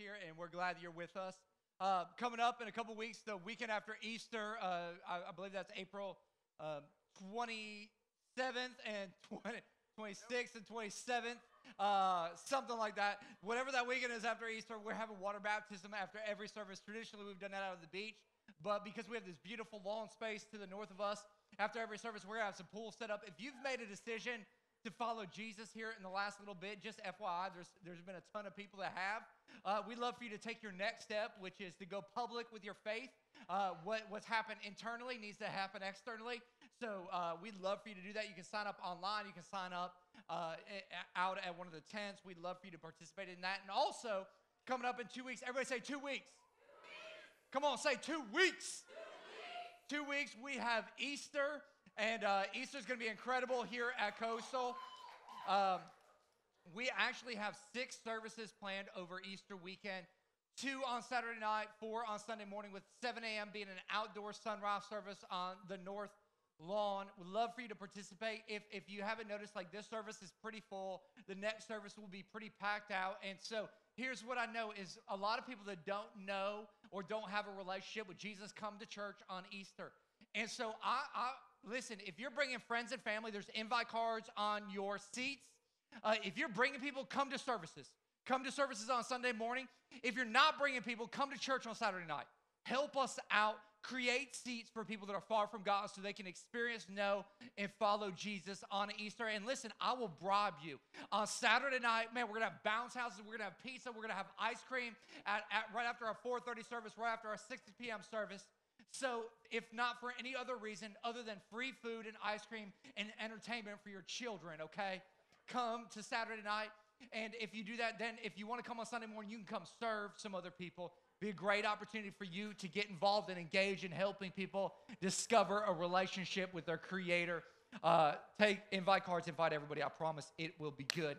here, and we're glad that you're with us. Coming up in a couple weeks, the weekend after Easter, I believe that's April 27th and 26th and 27th, something like that. Whatever that weekend is after Easter, we're having water baptism after every service. Traditionally, we've done that out of the beach, but because we have this beautiful lawn space to the north of us, after every service, we're going to have some pools set up. If you've made a decision to follow Jesus here in the last little bit, just FYI, there's been a ton of people that have. We'd love for you to take your next step, which is to go public with your faith. What's happened internally needs to happen externally. So we'd love for you to do that. You can sign up online. You can sign up out at one of the tents. We'd love for you to participate in that. And also, coming up in 2 weeks, everybody say 2 weeks. 2 weeks. Come on, say 2 weeks. 2 weeks, we have Easter, and Easter's going to be incredible here at Coastal. We actually have 6 services planned over Easter weekend, 2 on Saturday night, 4 on Sunday morning, with 7 a.m. being an outdoor sunrise service on the north lawn. We'd love for you to participate. If you haven't noticed, like, this service is pretty full. The next service will be pretty packed out, and so here's what I know is a lot of people that don't know or don't have a relationship with Jesus come to church on Easter. And so listen, if you're bringing friends and family, there's invite cards on your seats. If you're bringing people, come to services. Come to services on Sunday morning. If you're not bringing people, come to church on Saturday night. Help us out. Create seats for people that are far from God so they can experience, know, and follow Jesus on Easter. And listen, I will bribe you. On Saturday night, man, we're going to have bounce houses. We're going to have pizza. We're going to have ice cream right after our 4:30 service, right after our 6 p.m. service. So if not for any other reason other than free food and ice cream and entertainment for your children, okay? Come to Saturday night. And if you do that, then if you want to come on Sunday morning, you can come serve some other people. Be a great opportunity for you to get involved and engage in helping people discover a relationship with their Creator. Take invite cards, invite everybody. I promise it will be good.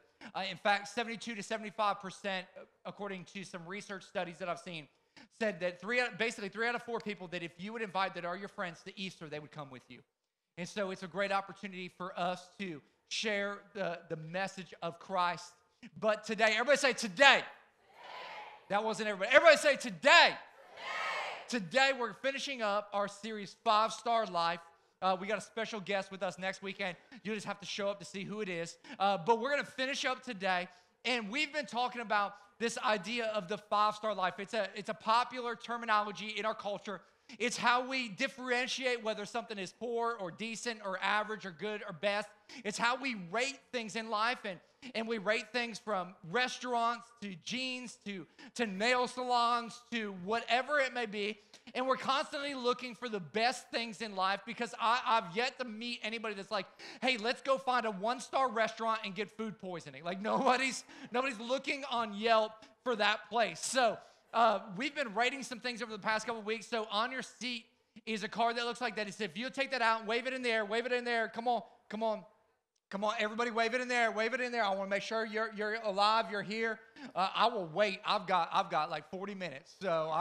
In fact, 72 to 75%, according to some research studies that I've seen, said that basically three out of four people that if you would invite that are your friends to Easter, they would come with you. And so it's a great opportunity for us to share the message of Christ. But today, everybody say today. That wasn't everybody. Everybody say today. Today we're finishing up our series, 5-Star Life. We got a special guest with us next weekend. You'll just have to show up to see who it is. But we're going to finish up today. And we've been talking about this idea of the 5-Star Life. It's a popular terminology in our culture. It's how we differentiate whether something is poor or decent or average or good or best. It's how we rate things in life, and we rate things from restaurants to jeans to nail salons to whatever it may be. And we're constantly looking for the best things in life because I've yet to meet anybody that's like, hey, let's go find a 1-star restaurant and get food poisoning. Like nobody's looking on Yelp for that place. So we've been rating some things over the past couple of weeks. So on your seat is a card that looks like that. It's if you'll take that out and wave it in the air, wave it in there. Come on, come on, come on. Everybody wave it in there, wave it in there. I want to make sure you're alive, you're here. I will wait. I've got like 40 minutes. So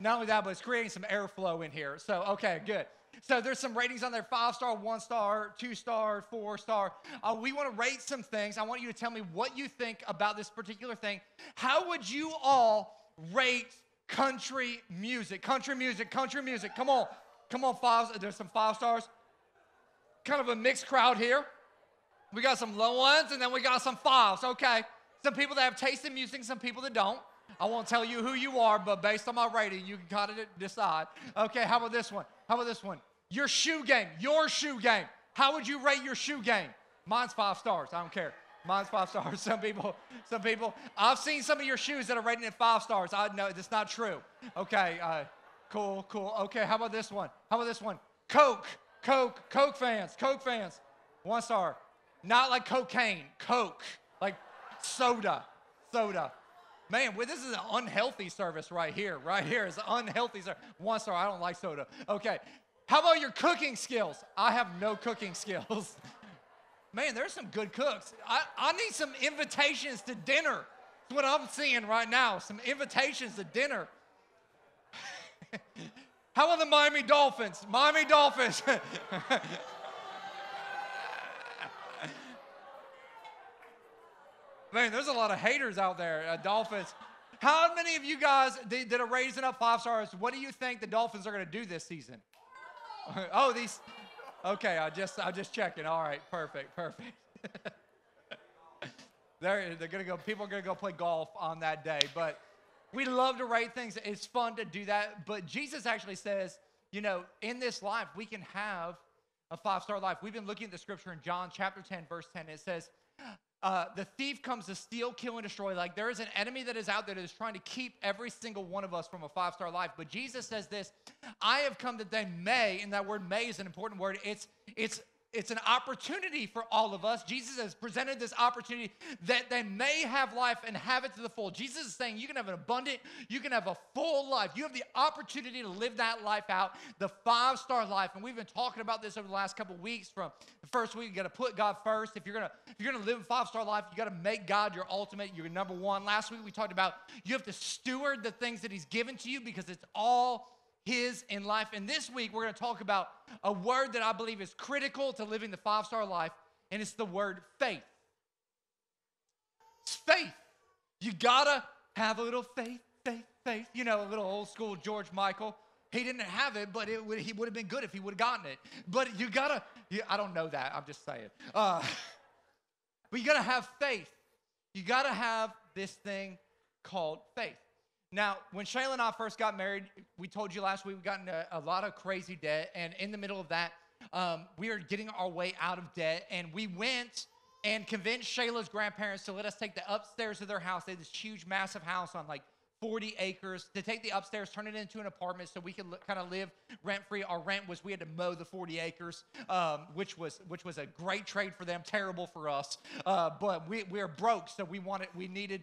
not only that, but it's creating some airflow in here. So, okay, good. So there's some ratings on there, 5-star, 1-star, 2-star, 4-star. We want to rate some things. I want you to tell me what you think about this particular thing. How would you all rate country music? Country music, country music. Come on. Come on, 5. There's some 5 stars. Kind of a mixed crowd here. We got some low ones, and then we got some 5s. Okay. Some people that have taste in music, some people that don't. I won't tell you who you are, but based on my rating, you can kind of decide. Okay, how about this one? How about this one? Your shoe game. Your shoe game. How would you rate your shoe game? Mine's 5 stars. I don't care. Mine's 5 stars. Some people. I've seen some of your shoes that are rated at 5 stars. I know that's not true. Okay, cool. Okay, how about this one? How about this one? Coke fans. 1 star. Not like cocaine. Coke. Like soda. Man, well, this is an unhealthy service right here. Right here is an unhealthy service. 1 star, I don't like soda. Okay. How about your cooking skills? I have no cooking skills. Man, there's some good cooks. I need some invitations to dinner. That's what I'm seeing right now, some invitations to dinner. How about the Miami Dolphins? Miami Dolphins. Man, there's a lot of haters out there. Dolphins. How many of you guys that are raising up five stars, what do you think the Dolphins are going to do this season? Oh, these. Okay, I'm just checking. All right, perfect. They're going to go. People are going to go play golf on that day. But we love to rate things. It's fun to do that. But Jesus actually says, you know, in this life we can have a five-star life. We've been looking at the scripture in John chapter 10, verse 10. It says, the thief comes to steal, kill, and destroy. Like, there is an enemy that is out there that is trying to keep every single one of us from a five-star life. But Jesus says this, I have come that they may, and that word may is an important word. It's an opportunity for all of us. Jesus has presented this opportunity that they may have life and have it to the full. Jesus is saying you can have an abundant, you can have a full life. You have the opportunity to live that life out, the five-star life. And we've been talking about this over the last couple of weeks. From the first week, you got to put God first. If you're gonna live a five-star life, you got to make God your ultimate, your number one. Last week we talked about you have to steward the things that He's given to you because it's all His in life. And this week, we're going to talk about a word that I believe is critical to living the five-star life, and it's the word faith. It's faith. You got to have a little faith. You know, a little old school George Michael. He didn't have it, but he would have been good if he would have gotten it. But you got to, I don't know that. I'm just saying. But you got to have faith. You got to have this thing called faith. Now, when Shayla and I first got married, we told you last week we got into a lot of crazy debt, and in the middle of that, we were getting our way out of debt, and we went and convinced Shayla's grandparents to let us take the upstairs of their house. They had this huge, massive house on like 40 acres, to take the upstairs, turn it into an apartment so we could kind of live rent-free. Our rent was we had to mow the 40 acres, which was a great trade for them, terrible for us. But we were broke, so we needed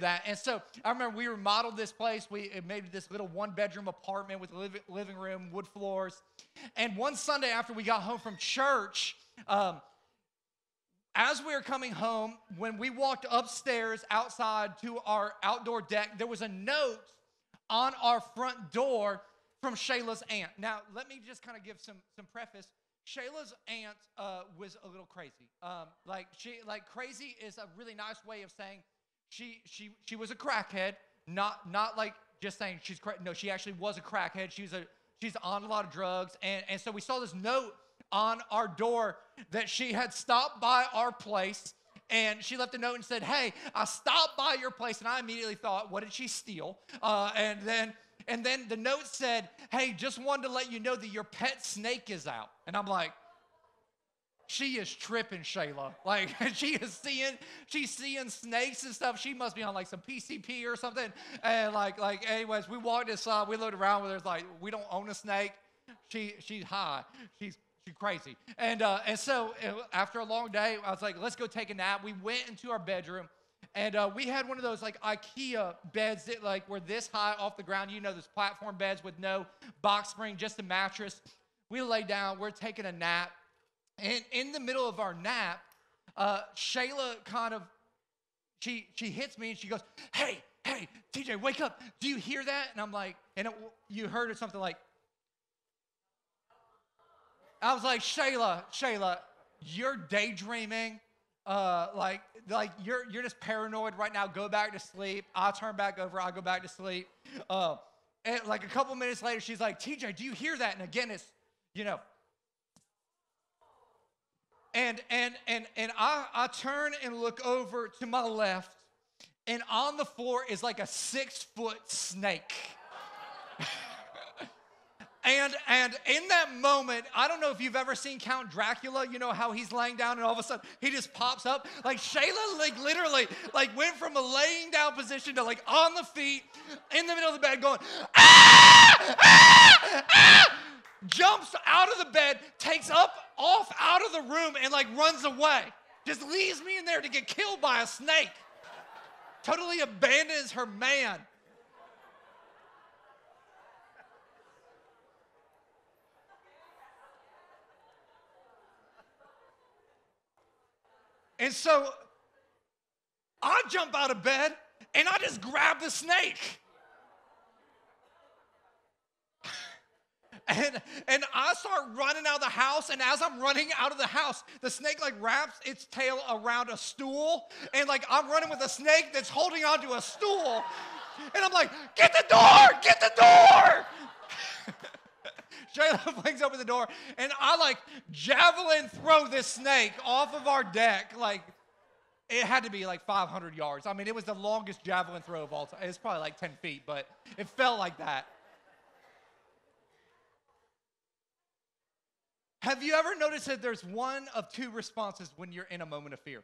that. And so I remember we remodeled this place. We made this little one-bedroom apartment with a living room, wood floors. And one Sunday after we got home from church, as we were coming home, when we walked upstairs outside to our outdoor deck, there was a note on our front door from Shayla's aunt. Now, let me just kind of give some preface. Shayla's aunt was a little crazy. Crazy is a really nice way of saying she was a crackhead. Not like just saying she's crazy. No, she actually was a crackhead. She's on a lot of drugs, and so we saw this note on our door that she had stopped by our place, and she left a note and said, hey, I stopped by your place, and I immediately thought, what did she steal? And then the note said, hey, just wanted to let you know that your pet snake is out. And I'm like, she is tripping, Shayla. Like, she's seeing snakes and stuff. She must be on like some PCP or something. And anyways, we walked inside, we looked around with her, like, we don't own a snake. She's high. She's crazy. And so after a long day, I was like, let's go take a nap. We went into our bedroom, and we had one of those like IKEA beds that like were this high off the ground. You know, those platform beds with no box spring, just a mattress. We lay down. We're taking a nap. And in the middle of our nap, Shayla kind of, she hits me, and she goes, hey, TJ, wake up. Do you hear that? And I'm like, you heard something like, I was like, Shayla, you're daydreaming. You're just paranoid right now. Go back to sleep. I turn back over. I go back to sleep. And like a couple minutes later, she's like, TJ, do you hear that? And again, it's, you know. And I turn and look over to my left, and on the floor is like a 6-foot snake. And in that moment, I don't know if you've ever seen Count Dracula, you know how he's laying down and all of a sudden he just pops up. Like Shayla literally went from a laying down position to like on the feet in the middle of the bed going, ah, ah, ah, jumps out of the bed, takes up off out of the room and like runs away. Just leaves me in there to get killed by a snake. Totally abandons her man. And so I jump out of bed, and I just grab the snake. And I start running out of the house, and as I'm running out of the house, the snake like wraps its tail around a stool, and like I'm running with a snake that's holding onto a stool And I'm like, get the door! Get the door! Shayla flings open the door, and I, like, javelin throw this snake off of our deck. Like, it had to be, like, 500 yards. I mean, it was the longest javelin throw of all time. It's probably, like, 10 feet, but it felt like that. Have you ever noticed that there's one of two responses when you're in a moment of fear?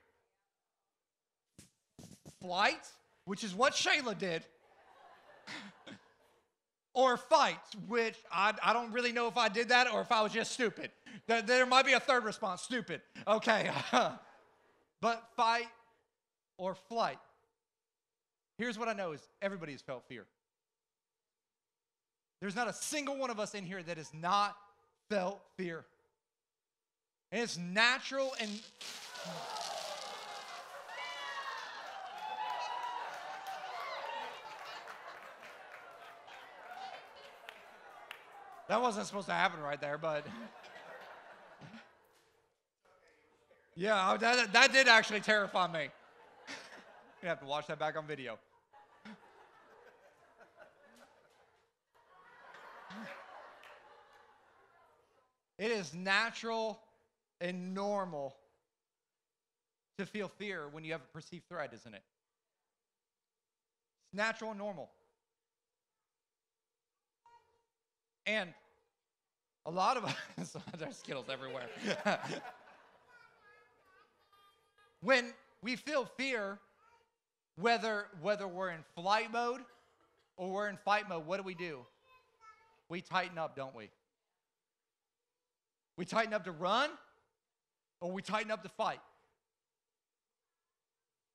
Flight, which is what Shayla did. Or fight, which I don't really know if I did that or if I was just stupid. There might be a third response, stupid. Okay. But fight or flight. Here's what I know is everybody has felt fear. There's not a single one of us in here that has not felt fear. And it's natural and... That wasn't supposed to happen right there, but yeah, that did actually terrify me. You have to watch that back on video. It is natural and normal to feel fear when you have a perceived threat, isn't it? It's natural and normal. And a lot of us, there's Skittles everywhere. When we feel fear, whether we're in flight mode or we're in fight mode, what do? We tighten up, don't we? We tighten up to run, or we tighten up to fight.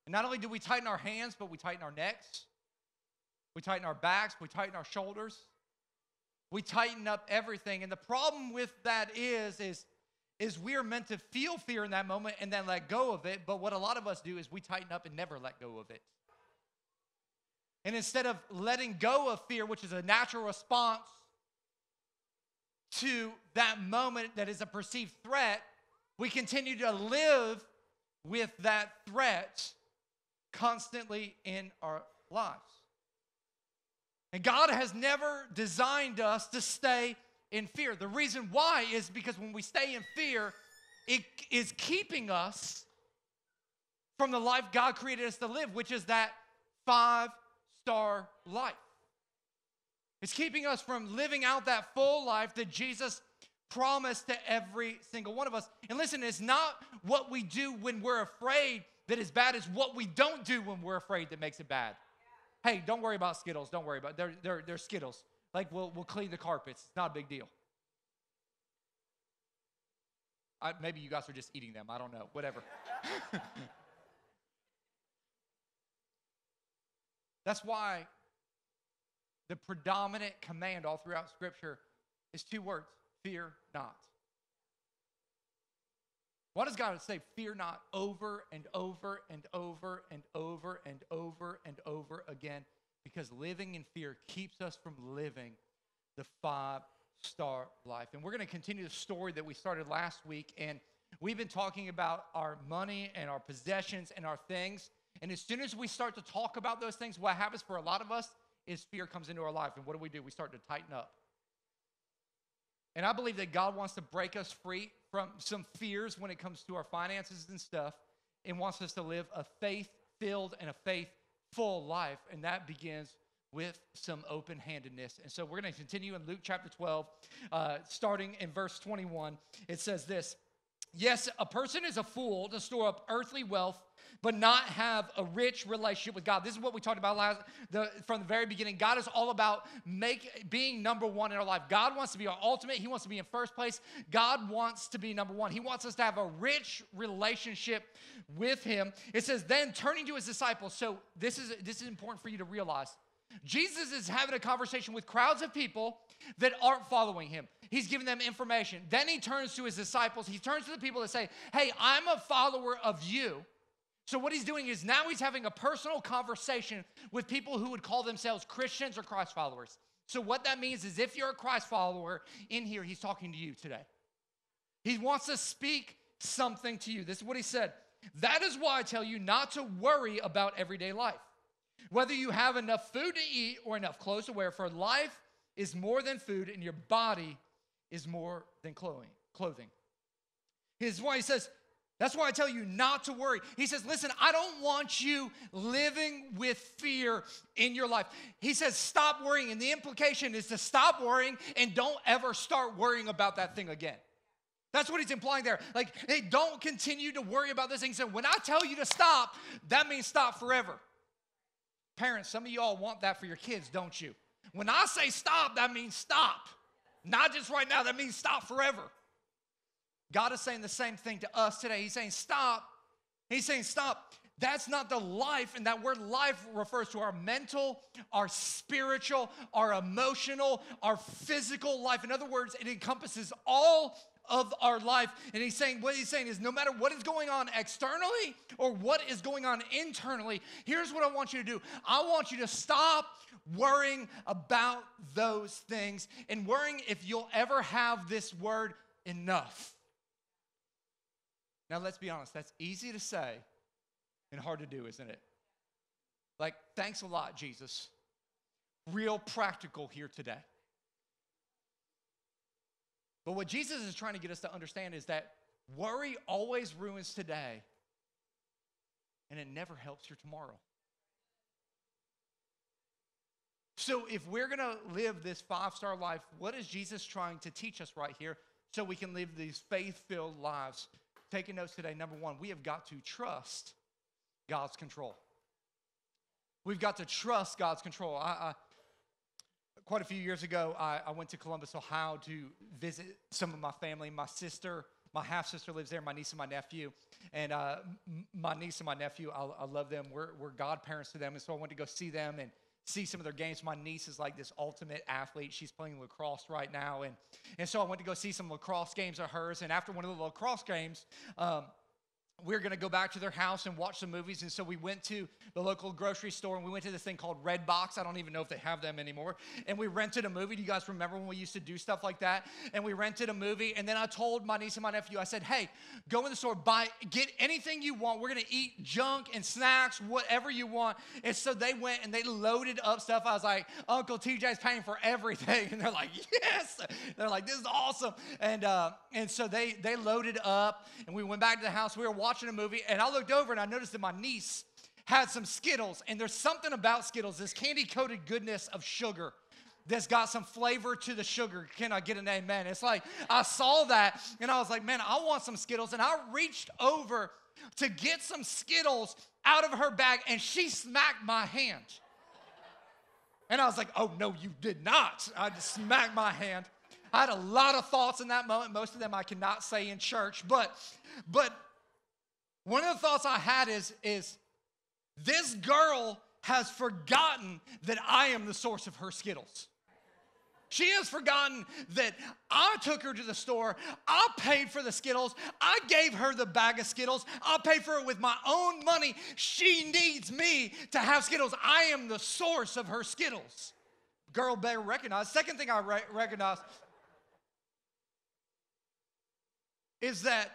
And not only do we tighten our hands, but we tighten our necks. We tighten our backs. We tighten our shoulders. We tighten up everything. And the problem with that is we are meant to feel fear in that moment and then let go of it. But what a lot of us do is we tighten up and never let go of it. And instead of letting go of fear, which is a natural response to that moment that is a perceived threat, we continue to live with that threat constantly in our lives. And God has never designed us to stay in fear. The reason why is because when we stay in fear, it is keeping us from the life God created us to live, which is that five-star life. It's keeping us from living out that full life that Jesus promised to every single one of us. And listen, it's not what we do when we're afraid that is bad. It's what we don't do when we're afraid that makes it bad. Hey, don't worry about Skittles. Don't worry about they're Skittles. Like, we'll clean the carpets. It's not a big deal. Maybe you guys are just eating them. I don't know. Whatever. That's why the predominant command all throughout Scripture is two words: fear not. Why does God say fear not over and over and over and over and over and over again? Because living in fear keeps us from living the five-star life. And we're going to continue the story that we started last week. And we've been talking about our money and our possessions and our things. And as soon as we start to talk about those things, what happens for a lot of us is fear comes into our life. And what do? We start to tighten up. And I believe that God wants to break us free from some fears when it comes to our finances and stuff, and wants us to live a faith-filled and a faith-full life, and that begins with some open-handedness. And so we're going to continue in Luke chapter 12, starting in verse 21. It says this: yes, a person is a fool to store up earthly wealth, but not have a rich relationship with God. This is what we talked about from the very beginning. God is all about being number one in our life. God wants to be our ultimate. He wants to be in first place. God wants to be number one. He wants us to have a rich relationship with him. It says, then turning to his disciples. So this is important for you to realize. Jesus is having a conversation with crowds of people that aren't following him. He's giving them information. Then he turns to his disciples. He turns to the people that say, hey, I'm a follower of you. So what he's doing is now he's having a personal conversation with people who would call themselves Christians or Christ followers. So what that means is if you're a Christ follower in here, he's talking to you today. He wants to speak something to you. This is what he said. That is why I tell you not to worry about everyday life. Whether you have enough food to eat or enough clothes to wear, for life is more than food and your body is more than clothing. This is why he says, that's why I tell you not to worry. He says, listen, I don't want you living with fear in your life. He says, stop worrying. And the implication is to stop worrying and don't ever start worrying about that thing again. That's what he's implying there. Like, hey, don't continue to worry about this thing. He said, when I tell you to stop, that means stop forever. Parents, some of y'all want that for your kids, don't you? When I say stop, that means stop. Not just right now, that means stop forever. God is saying the same thing to us today. He's saying, stop. He's saying, stop. That's not the life, and that word life refers to our mental, our spiritual, our emotional, our physical life. In other words, it encompasses all of our life. And he's saying, what he's saying is no matter what is going on externally or what is going on internally, here's what I want you to do. I want you to stop worrying about those things and worrying if you'll ever have this word enough. Now, let's be honest. That's easy to say and hard to do, isn't it? Like, thanks a lot, Jesus. Real practical here today. But what Jesus is trying to get us to understand is that worry always ruins today, and it never helps your tomorrow. So if we're going to live this five-star life, what is Jesus trying to teach us right here so we can live these faith-filled lives? Taking notes today, number one, we have got to trust God's control. We've got to trust God's control. Quite a few years ago, I went to Columbus, Ohio to visit some of my family. My sister, my half-sister lives there, my niece and my nephew. And my niece and my nephew, I love them. We're godparents to them. And so I went to go see them and see some of their games. My niece is like this ultimate athlete. She's playing lacrosse right now. And so I went to go see some lacrosse games of hers. And after one of the lacrosse games, we're going to go back to their house and watch some movies. And so we went to the local grocery store, and we went to this thing called Redbox. I don't even know if they have them anymore. And we rented a movie. Do you guys remember when we used to do stuff like that? And we rented a movie. And then I told my niece and my nephew, I said, hey, go in the store, get anything you want. We're going to eat junk and snacks, whatever you want. And so they went and they loaded up stuff. I was like, Uncle TJ's paying for everything. And they're like, yes. They're like, this is awesome. And so they loaded up, and we went back to the house. We were watching a movie, and I looked over and I noticed that my niece had some Skittles, and there's something about Skittles, this candy-coated goodness of sugar that's got some flavor to the sugar. Can I get an amen? It's like I saw that, and I was like, man, I want some Skittles, and I reached over to get some Skittles out of her bag, and she smacked my hand. And I was like, oh, no, you did not. I just smacked my hand. I had a lot of thoughts in that moment. Most of them I cannot say in church, but one of the thoughts I had is this girl has forgotten that I am the source of her Skittles. She has forgotten that I took her to the store, I paid for the Skittles, I gave her the bag of Skittles, I paid for it with my own money. She needs me to have Skittles. I am the source of her Skittles. Girl better recognize. Second thing I recognized is that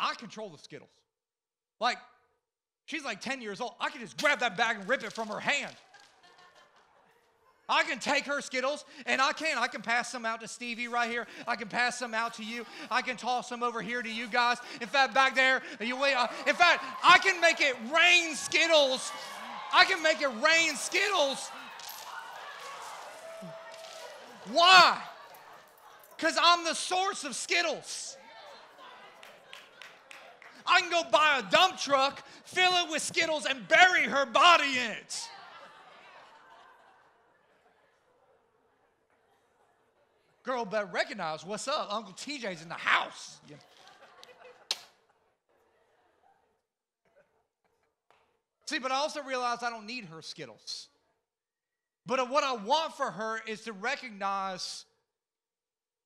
I control the Skittles. Like, she's like 10 years old. I can just grab that bag and rip it from her hand. I can take her Skittles, and I can pass some out to Stevie right here. I can pass some out to you. I can toss some over here to you guys. In fact, back there, in fact, I can make it rain Skittles. I can make it rain Skittles. Why? Because I'm the source of Skittles. I can go buy a dump truck, fill it with Skittles, and bury her body in it. Girl better recognize, what's up? Uncle TJ's in the house. Yeah. See, but I also realized I don't need her Skittles. But what I want for her is to recognize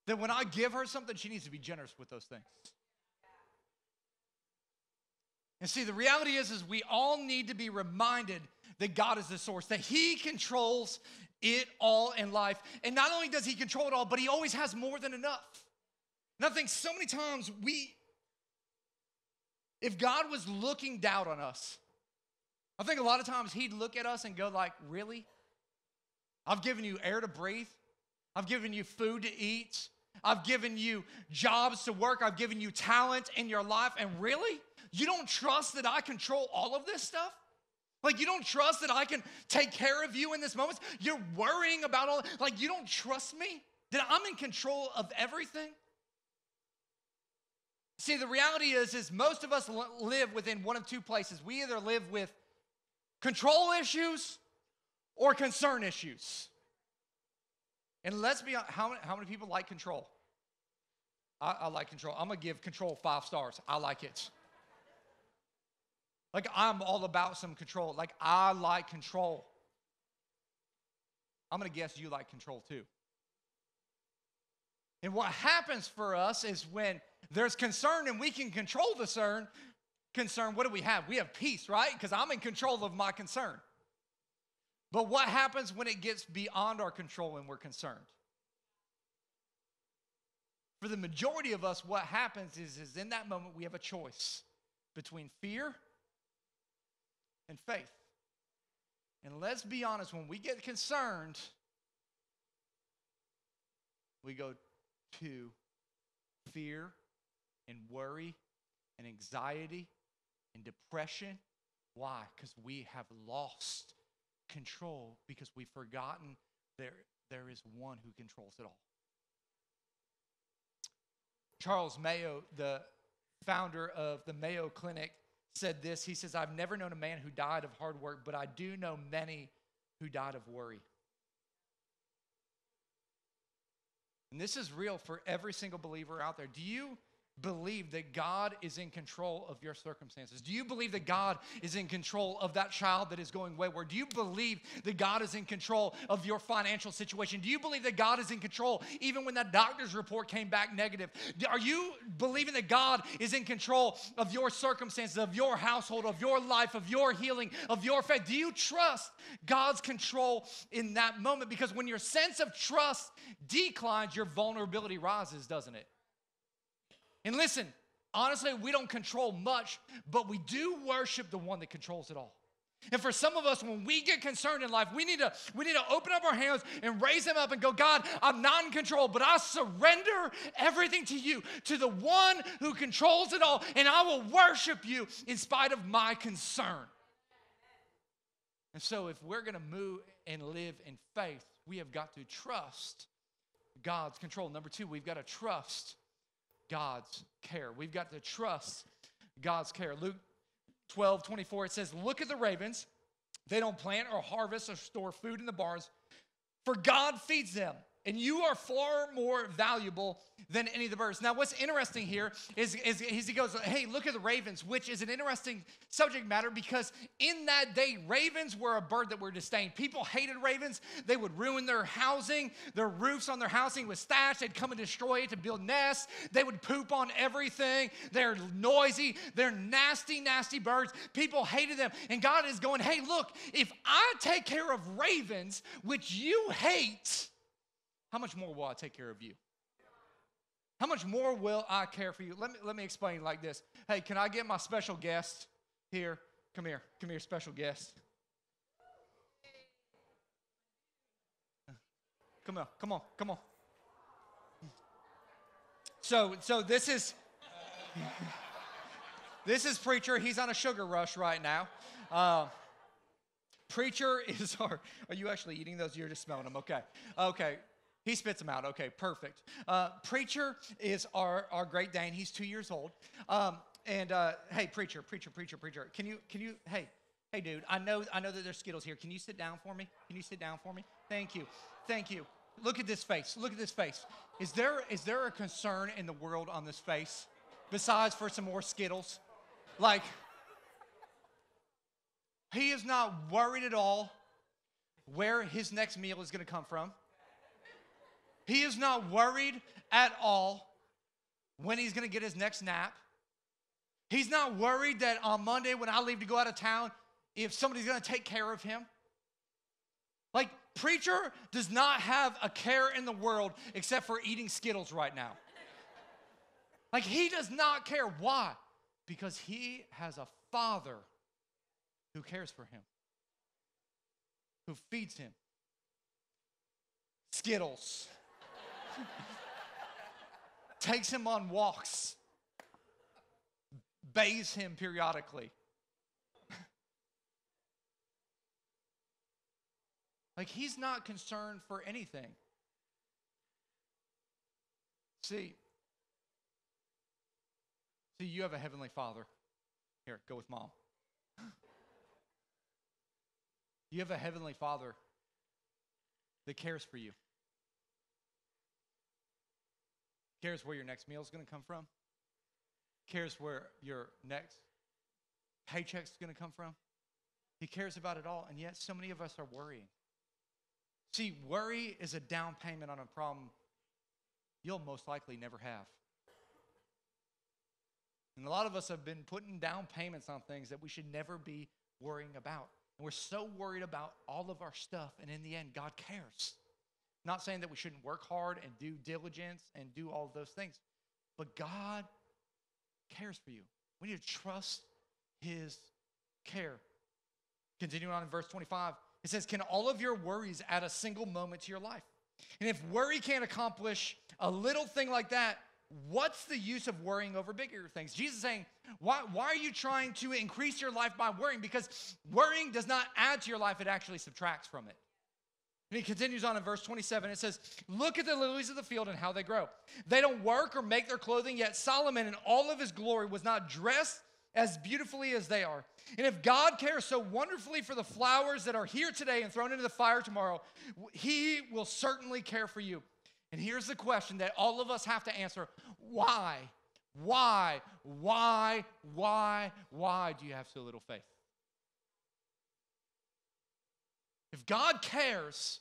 that when I give her something, she needs to be generous with those things. And see, the reality is we all need to be reminded that God is the source, that he controls it all in life. And not only does he control it all, but he always has more than enough. And I think so many times if God was looking down on us, I think a lot of times he'd look at us and go like, really? I've given you air to breathe. I've given you food to eat. I've given you jobs to work. I've given you talent in your life. And really? You don't trust that I control all of this stuff? Like, you don't trust that I can take care of you in this moment? You're worrying about all, like, you don't trust me? That I'm in control of everything? See, the reality is most of us live within one of two places. We either live with control issues or concern issues. And let's be honest, how many people like control? I like control. I'm going to give control 5 stars. I like it. Like, I'm all about some control. Like, I like control. I'm going to guess you like control too. And what happens for us is when there's concern and we can control the concern, what do we have? We have peace, right? Because I'm in control of my concern. But what happens when it gets beyond our control and we're concerned? For the majority of us, what happens is in that moment we have a choice between fear and faith. And let's be honest, when we get concerned, we go to fear and worry and anxiety and depression. Why? Because we have lost control, because we've forgotten there is one who controls it all. Charles Mayo, the founder of the Mayo Clinic, said this. He says, I've never known a man who died of hard work, but I do know many who died of worry. And this is real for every single believer out there. Do you believe that God is in control of your circumstances? Do you believe that God is in control of that child that is going wayward? Do you believe that God is in control of your financial situation? Do you believe that God is in control even when that doctor's report came back negative? Are you believing that God is in control of your circumstances, of your household, of your life, of your healing, of your faith? Do you trust God's control in that moment? Because when your sense of trust declines, your vulnerability rises, doesn't it? And listen, honestly, we don't control much, but we do worship the one that controls it all. And for some of us, when we get concerned in life, we need to open up our hands and raise them up and go, God, I'm not in control, but I surrender everything to you, to the one who controls it all, and I will worship you in spite of my concern. And so if we're going to move and live in faith, we have got to trust God's control. Number two, we've got to trust God's care. We've got to trust God's care. Luke 12:24, it says, look at the ravens. They don't plant or harvest or store food in the barns, for God feeds them, and you are far more valuable than any of the birds. Now, what's interesting here is he goes, hey, look at the ravens, which is an interesting subject matter, because in that day, ravens were a bird that were disdained. People hated ravens. They would ruin their housing. Their roofs on their housing was thatched. They'd come and destroy it to build nests. They would poop on everything. They're noisy. They're nasty, nasty birds. People hated them. And God is going, hey, look, if I take care of ravens, which you hate, how much more will I take care of you? How much more will I care for you? Let me explain like this. Hey, can I get my special guest here? Come here, special guest. Come on. So this is Preacher. He's on a sugar rush right now. Preacher is our, are you actually eating those? You're just smelling them, okay. He spits them out. Okay, perfect. Preacher is our Great Dane. He's 2 years old. Hey, Preacher. Can you? Hey, dude. I know that there's Skittles here. Can you sit down for me? Thank you. Look at this face. Is there a concern in the world on this face, besides for some more Skittles? Like, he is not worried at all where his next meal is going to come from. He is not worried at all when he's going to get his next nap. He's not worried that on Monday when I leave to go out of town, if somebody's going to take care of him. Like, Preacher does not have a care in the world except for eating Skittles right now. Like, he does not care. Why? Because he has a Father who cares for him, who feeds him Skittles, takes him on walks, bathes him periodically. Like, he's not concerned for anything. See, you have a heavenly father. Here, go with mom. You have a heavenly father that cares for you. Cares where your next meal is going to come from. Cares where your next paycheck is going to come from. He cares about it all, and yet so many of us are worrying. See, worry is a down payment on a problem you'll most likely never have. And a lot of us have been putting down payments on things that we should never be worrying about. And we're so worried about all of our stuff, and in the end, God cares. Not saying that we shouldn't work hard and do diligence and do all of those things, but God cares for you. We need to trust his care. Continuing on in verse 25, it says, can all of your worries add a single moment to your life? And if worry can't accomplish a little thing like that, what's the use of worrying over bigger things? Jesus is saying, why are you trying to increase your life by worrying? Because worrying does not add to your life, it actually subtracts from it. And he continues on in verse 27. It says, look at the lilies of the field and how they grow. They don't work or make their clothing, yet Solomon in all of his glory was not dressed as beautifully as they are. And if God cares so wonderfully for the flowers that are here today and thrown into the fire tomorrow, he will certainly care for you. And here's the question that all of us have to answer. Why do you have so little faith? If God cares,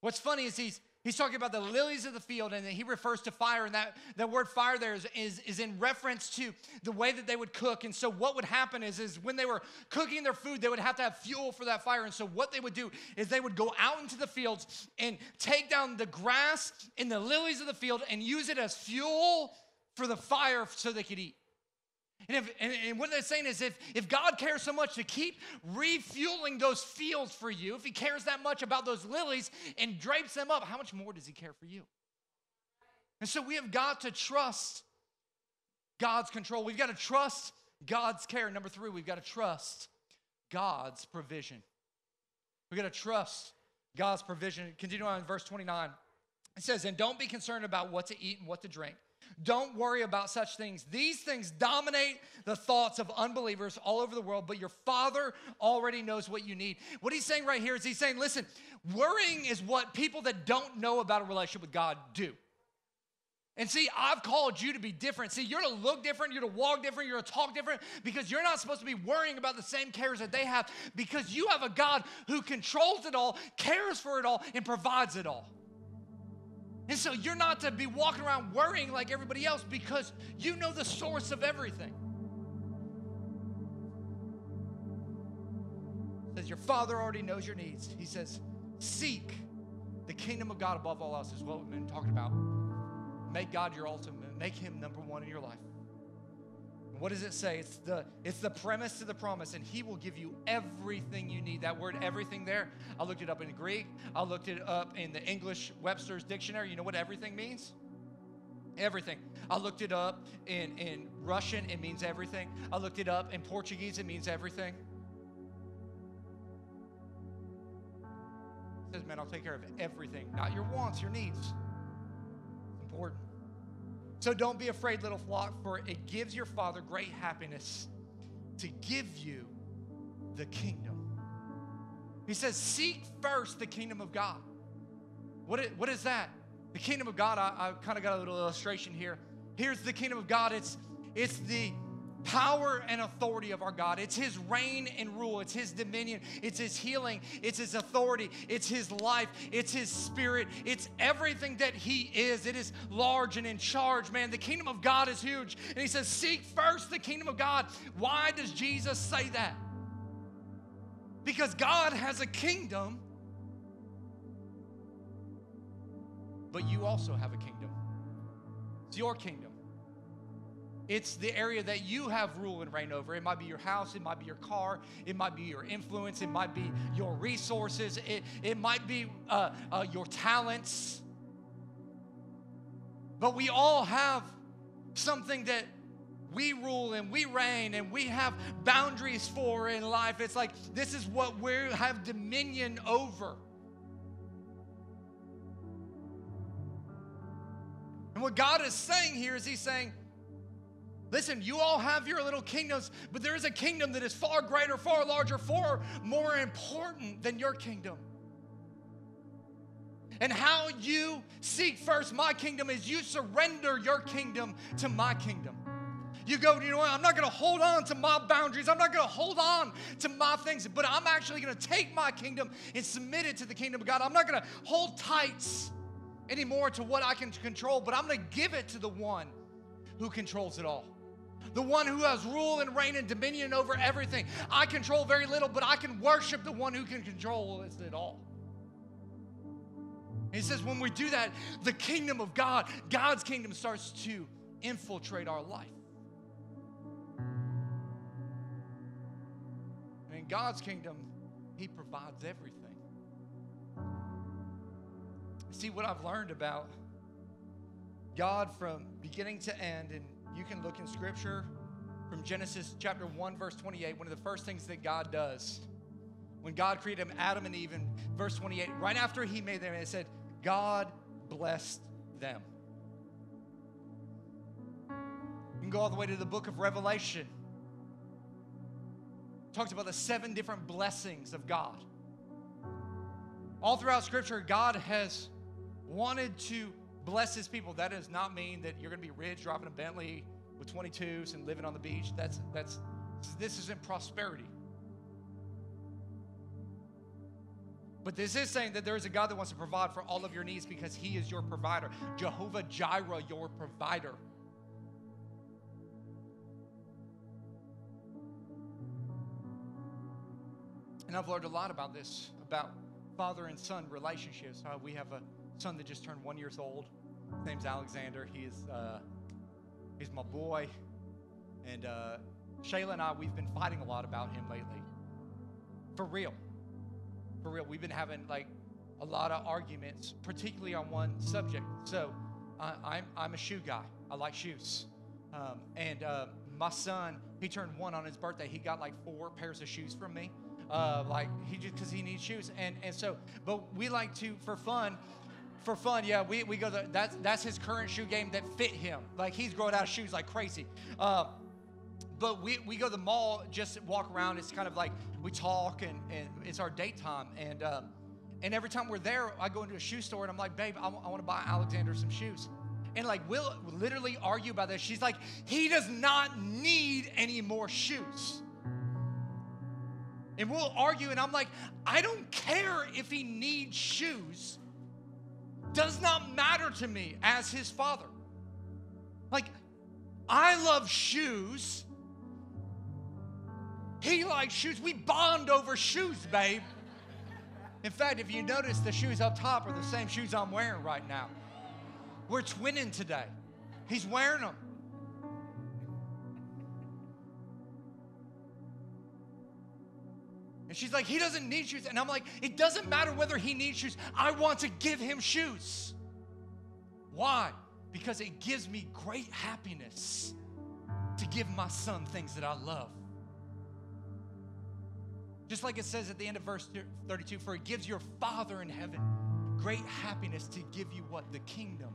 what's funny is he's talking about the lilies of the field, and then he refers to fire, and that word fire there is in reference to the way that they would cook. And so what would happen is when they were cooking their food, they would have to have fuel for that fire. And so what they would do is they would go out into the fields and take down the grass and the lilies of the field and use it as fuel for the fire so they could eat. And what they're saying is if God cares so much to keep refueling those fields for you, if he cares that much about those lilies and drapes them up, how much more does he care for you? And so we have got to trust God's control. We've got to trust God's care. Number three, we've got to trust God's provision. We've got to trust God's provision. Continue on in verse 29. It says, and don't be concerned about what to eat and what to drink. Don't worry about such things. These things dominate the thoughts of unbelievers all over the world, but your Father already knows what you need. What he's saying right here is he's saying, listen, worrying is what people that don't know about a relationship with God do. And see, I've called you to be different. See, you're to look different, you're to walk different, you're to talk different, because you're not supposed to be worrying about the same cares that they have, because you have a God who controls it all, cares for it all, and provides it all. And so you're not to be walking around worrying like everybody else, because you know the source of everything. It says your Father already knows your needs. He says, seek the kingdom of God above all else, is what we've been talking about. Make God your ultimate. Make him number one in your life. And what does it say? It's the premise to the promise, and he will give you everything you need. That word everything there, I looked it up in Greek. I looked it up in the English Webster's Dictionary. You know what everything means? Everything. I looked it up in Russian. It means everything. I looked it up in Portuguese. It means everything. It says, man, I'll take care of everything. Not your wants, your needs. It's important. So don't be afraid, little flock, for it gives your Father great happiness to give you the kingdom. He says, seek first the kingdom of God. What is that? The kingdom of God, I kind of got a little illustration here. Here's the kingdom of God. It's the power and authority of our God. It's his reign and rule. It's his dominion. It's his healing. It's his authority. It's his life. It's his spirit. It's everything that he is. It is large and in charge, man. The kingdom of God is huge. And he says, seek first the kingdom of God. Why does Jesus say that? Because God has a kingdom, but you also have a kingdom. It's your kingdom. It's the area that you have rule and reign over. It might be your house. It might be your car. It might be your influence. It might be your resources. It might be your talents. But we all have something that we rule and we reign and we have boundaries for in life. It's like this is what we have dominion over. And what God is saying here is he's saying, listen, you all have your little kingdoms, but there is a kingdom that is far greater, far larger, far more important than your kingdom. And how you seek first my kingdom is you surrender your kingdom to my kingdom. You go, you know what, I'm not going to hold on to my boundaries. I'm not going to hold on to my things, but I'm actually going to take my kingdom and submit it to the kingdom of God. I'm not going to hold tight anymore to what I can control, but I'm going to give it to the one who controls it all. The one who has rule and reign and dominion over everything. I control very little, but I can worship the one who can control it all. He says when we do that, the kingdom of God, God's kingdom starts to infiltrate our life. And in God's kingdom, he provides everything. See, what I've learned about God from beginning to end, and you can look in Scripture from Genesis chapter 1, verse 28, one of the first things that God does. When God created Adam and Eve in verse 28, right after he made them, it said, God blessed them. You can go all the way to the book of Revelation. It talks about the 7 different blessings of God. All throughout Scripture, God has wanted to bless his people. That does not mean that you're going to be rich, driving a Bentley with 22s and living on the beach. This isn't prosperity. But this is saying that there is a God that wants to provide for all of your needs because he is your provider. Jehovah Jireh, your provider. And I've learned a lot about this, about father and son relationships. We have a son that just turned 1 year old. His name's Alexander. He's my boy. And Shayla and I, we've been fighting a lot about him lately. For real, we've been having like a lot of arguments, particularly on one subject. So I'm a shoe guy. I like shoes. My son, he turned 1 on his birthday. He got like 4 pairs of shoes from me, because he needs shoes. But we like to, for fun, yeah, we go. That's his current shoe game that fit him. Like he's growing out of shoes like crazy. But we go to the mall, just walk around. It's kind of like we talk, and it's our date time. And every time we're there, I go into a shoe store, and I'm like, babe, I want to buy Alexander some shoes. And like we'll literally argue about this. She's like, he does not need any more shoes. And we'll argue, and I'm like, I don't care if he needs shoes. Does not matter to me as his father. Like, I love shoes. He likes shoes. We bond over shoes, babe. In fact, if you notice, the shoes up top are the same shoes I'm wearing right now. We're twinning today. He's wearing them. And she's like, he doesn't need shoes. And I'm like, it doesn't matter whether he needs shoes. I want to give him shoes. Why? Because it gives me great happiness to give my son things that I love. Just like it says at the end of verse 32, for it gives your Father in heaven great happiness to give you what? The kingdom.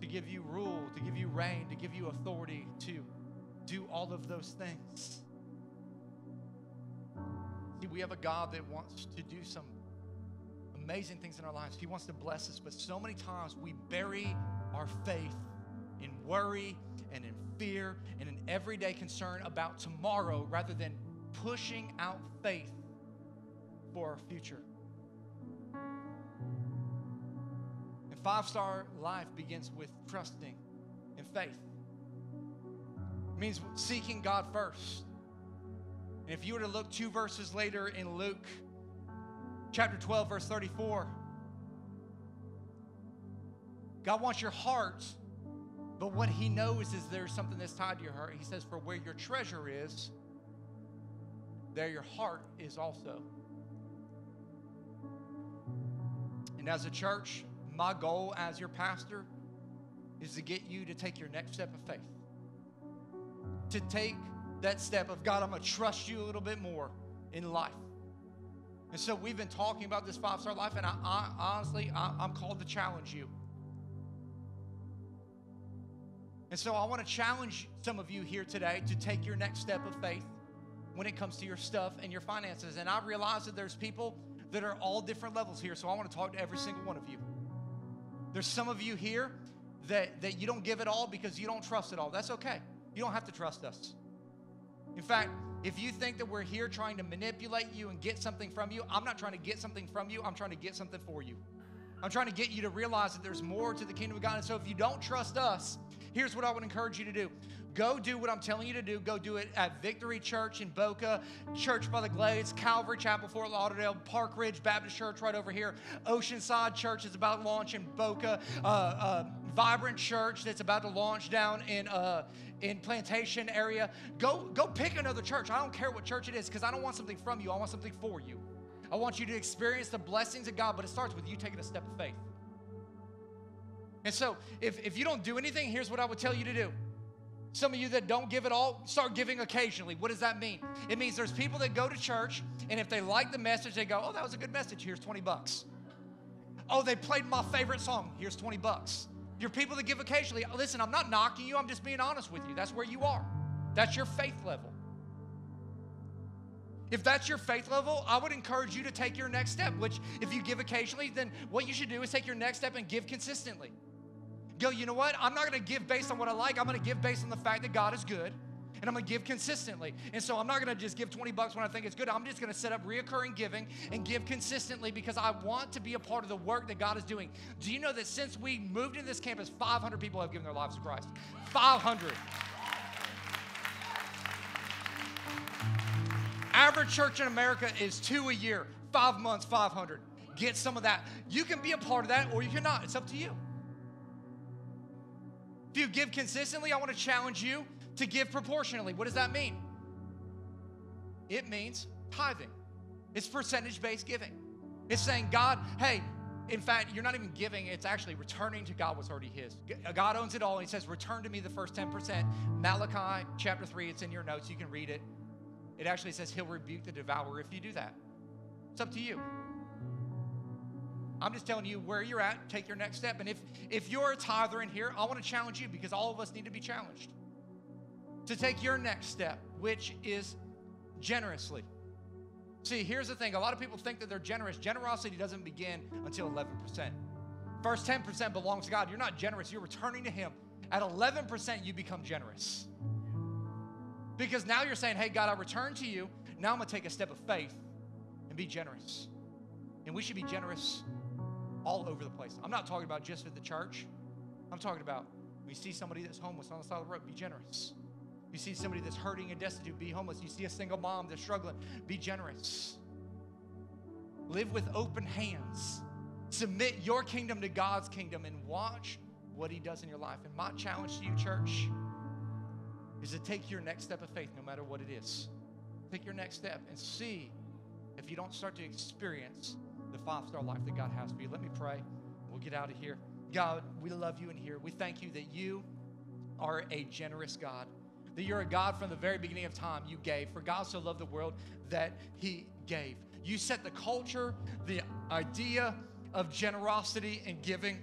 To give you rule, to give you reign, to give you authority, to do all of those things. See, we have a God that wants to do some amazing things in our lives. He wants to bless us, but so many times we bury our faith in worry and in fear and an everyday concern about tomorrow rather than pushing out faith for our future. And 5-Star Life begins with trusting in faith. It means seeking God first. And if you were to look 2 verses later in Luke chapter 12, verse 34, God wants your heart, but what he knows is there's something that's tied to your heart. He says, for where your treasure is, there your heart is also. And as a church, my goal as your pastor is to get you to take your next step of faith. To take that step of, God, I'm going to trust you a little bit more in life. And so we've been talking about this five-star life, and I'm called to challenge you. And so I want to challenge some of you here today to take your next step of faith when it comes to your stuff and your finances. And I realize that there's people that are all different levels here, so I want to talk to every single one of you. There's some of you here that you don't give it all because you don't trust it all. That's okay. You don't have to trust us. In fact, if you think that we're here trying to manipulate you and get something from you, I'm not trying to get something from you. I'm trying to get something for you. I'm trying to get you to realize that there's more to the kingdom of God. And so if you don't trust us, here's what I would encourage you to do. Go do what I'm telling you to do. Go do it at Victory Church in Boca, Church by the Glades, Calvary Chapel Fort Lauderdale, Park Ridge Baptist Church right over here. Oceanside Church is about to launch in Boca. Vibrant Church that's about to launch down in Plantation area. Go pick another church. I don't care what church it is, because I don't want something from you. I want something for you. I want you to experience the blessings of God, but it starts with you taking a step of faith. And so if you don't do anything, here's what I would tell you to do. Some of you that don't give it all, start giving occasionally. What does that mean? It means there's people that go to church, and if they like the message, they go, oh, that was a good message. Here's 20 bucks. Oh, they played my favorite song. Here's 20 bucks. You're people that give occasionally. Listen, I'm not knocking you. I'm just being honest with you. That's where you are. That's your faith level. If that's your faith level, I would encourage you to take your next step, which if you give occasionally, then what you should do is take your next step and give consistently. Go, you know what? I'm not going to give based on what I like. I'm going to give based on the fact that God is good, and I'm going to give consistently. And so I'm not going to just give 20 bucks when I think it's good. I'm just going to set up reoccurring giving and give consistently because I want to be a part of the work that God is doing. Do you know that since we moved into this campus, 500 people have given their lives to Christ? 500. Average church in America is 2 a year, 5 months, 500. Get some of that. You can be a part of that or you cannot. It's up to you. If you give consistently, I want to challenge you to give proportionally. What does that mean? It means tithing. It's percentage-based giving. It's saying, God, hey, in fact, you're not even giving. It's actually returning to God what's already his. God owns it all. And he says, return to me the first 10%. Malachi chapter 3, it's in your notes. You can read it. It actually says he'll rebuke the devourer if you do that. It's up to you. I'm just telling you where you're at. Take your next step. And if you're a tither in here, I want to challenge you because all of us need to be challenged to take your next step, which is generously. See, here's the thing. A lot of people think that they're generous. Generosity doesn't begin until 11%. First 10% belongs to God. You're not generous. You're returning to him. At 11%, you become generous. Because now you're saying, hey, God, I return to you. Now I'm going to take a step of faith and be generous. And we should be generous all over the place. I'm not talking about just at the church. I'm talking about when you see somebody that's homeless on the side of the road, be generous. You see somebody that's hurting and destitute, be homeless. You see a single mom that's struggling, be generous. Live with open hands. Submit your kingdom to God's kingdom and watch what he does in your life. And my challenge to you, church, is to take your next step of faith, no matter what it is. Take your next step and see if you don't start to experience the five-star life that God has for you. Let me pray. We'll get out of here. God, we love you in here. We thank you that you are a generous God, that you're a God from the very beginning of time. You gave. For God so loved the world that he gave. You set the culture, the idea of generosity and giving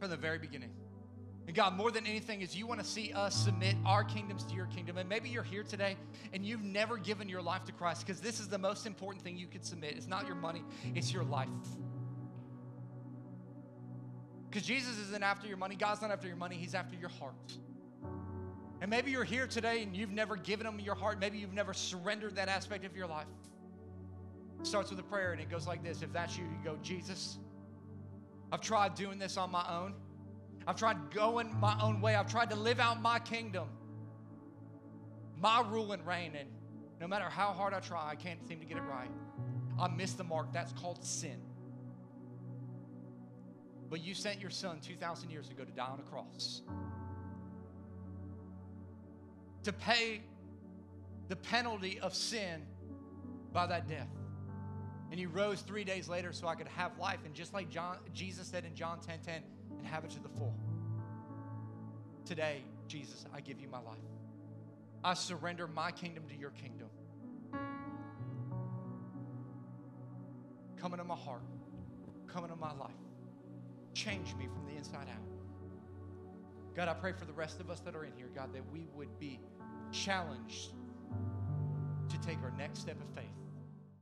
from the very beginning. And God, more than anything is you want to see us submit our kingdoms to your kingdom. And maybe you're here today and you've never given your life to Christ because this is the most important thing you could submit. It's not your money, it's your life. Because Jesus isn't after your money. God's not after your money. He's after your heart. And maybe you're here today and you've never given him your heart. Maybe you've never surrendered that aspect of your life. It starts with a prayer and it goes like this. If that's you, you go, Jesus, I've tried doing this on my own. I've tried going my own way. I've tried to live out my kingdom, my rule and reign. And no matter how hard I try, I can't seem to get it right. I miss the mark. That's called sin. but you sent your son 2,000 years ago to die on a cross to pay the penalty of sin by that death. And he rose 3 days later so I could have life. And just like Jesus said in John 10:10, and have it to the full. Today, Jesus, I give you my life. I surrender my kingdom to your kingdom. Come into my heart. Come into my life. Change me from the inside out. God, I pray for the rest of us that are in here, God, that we would be challenged to take our next step of faith.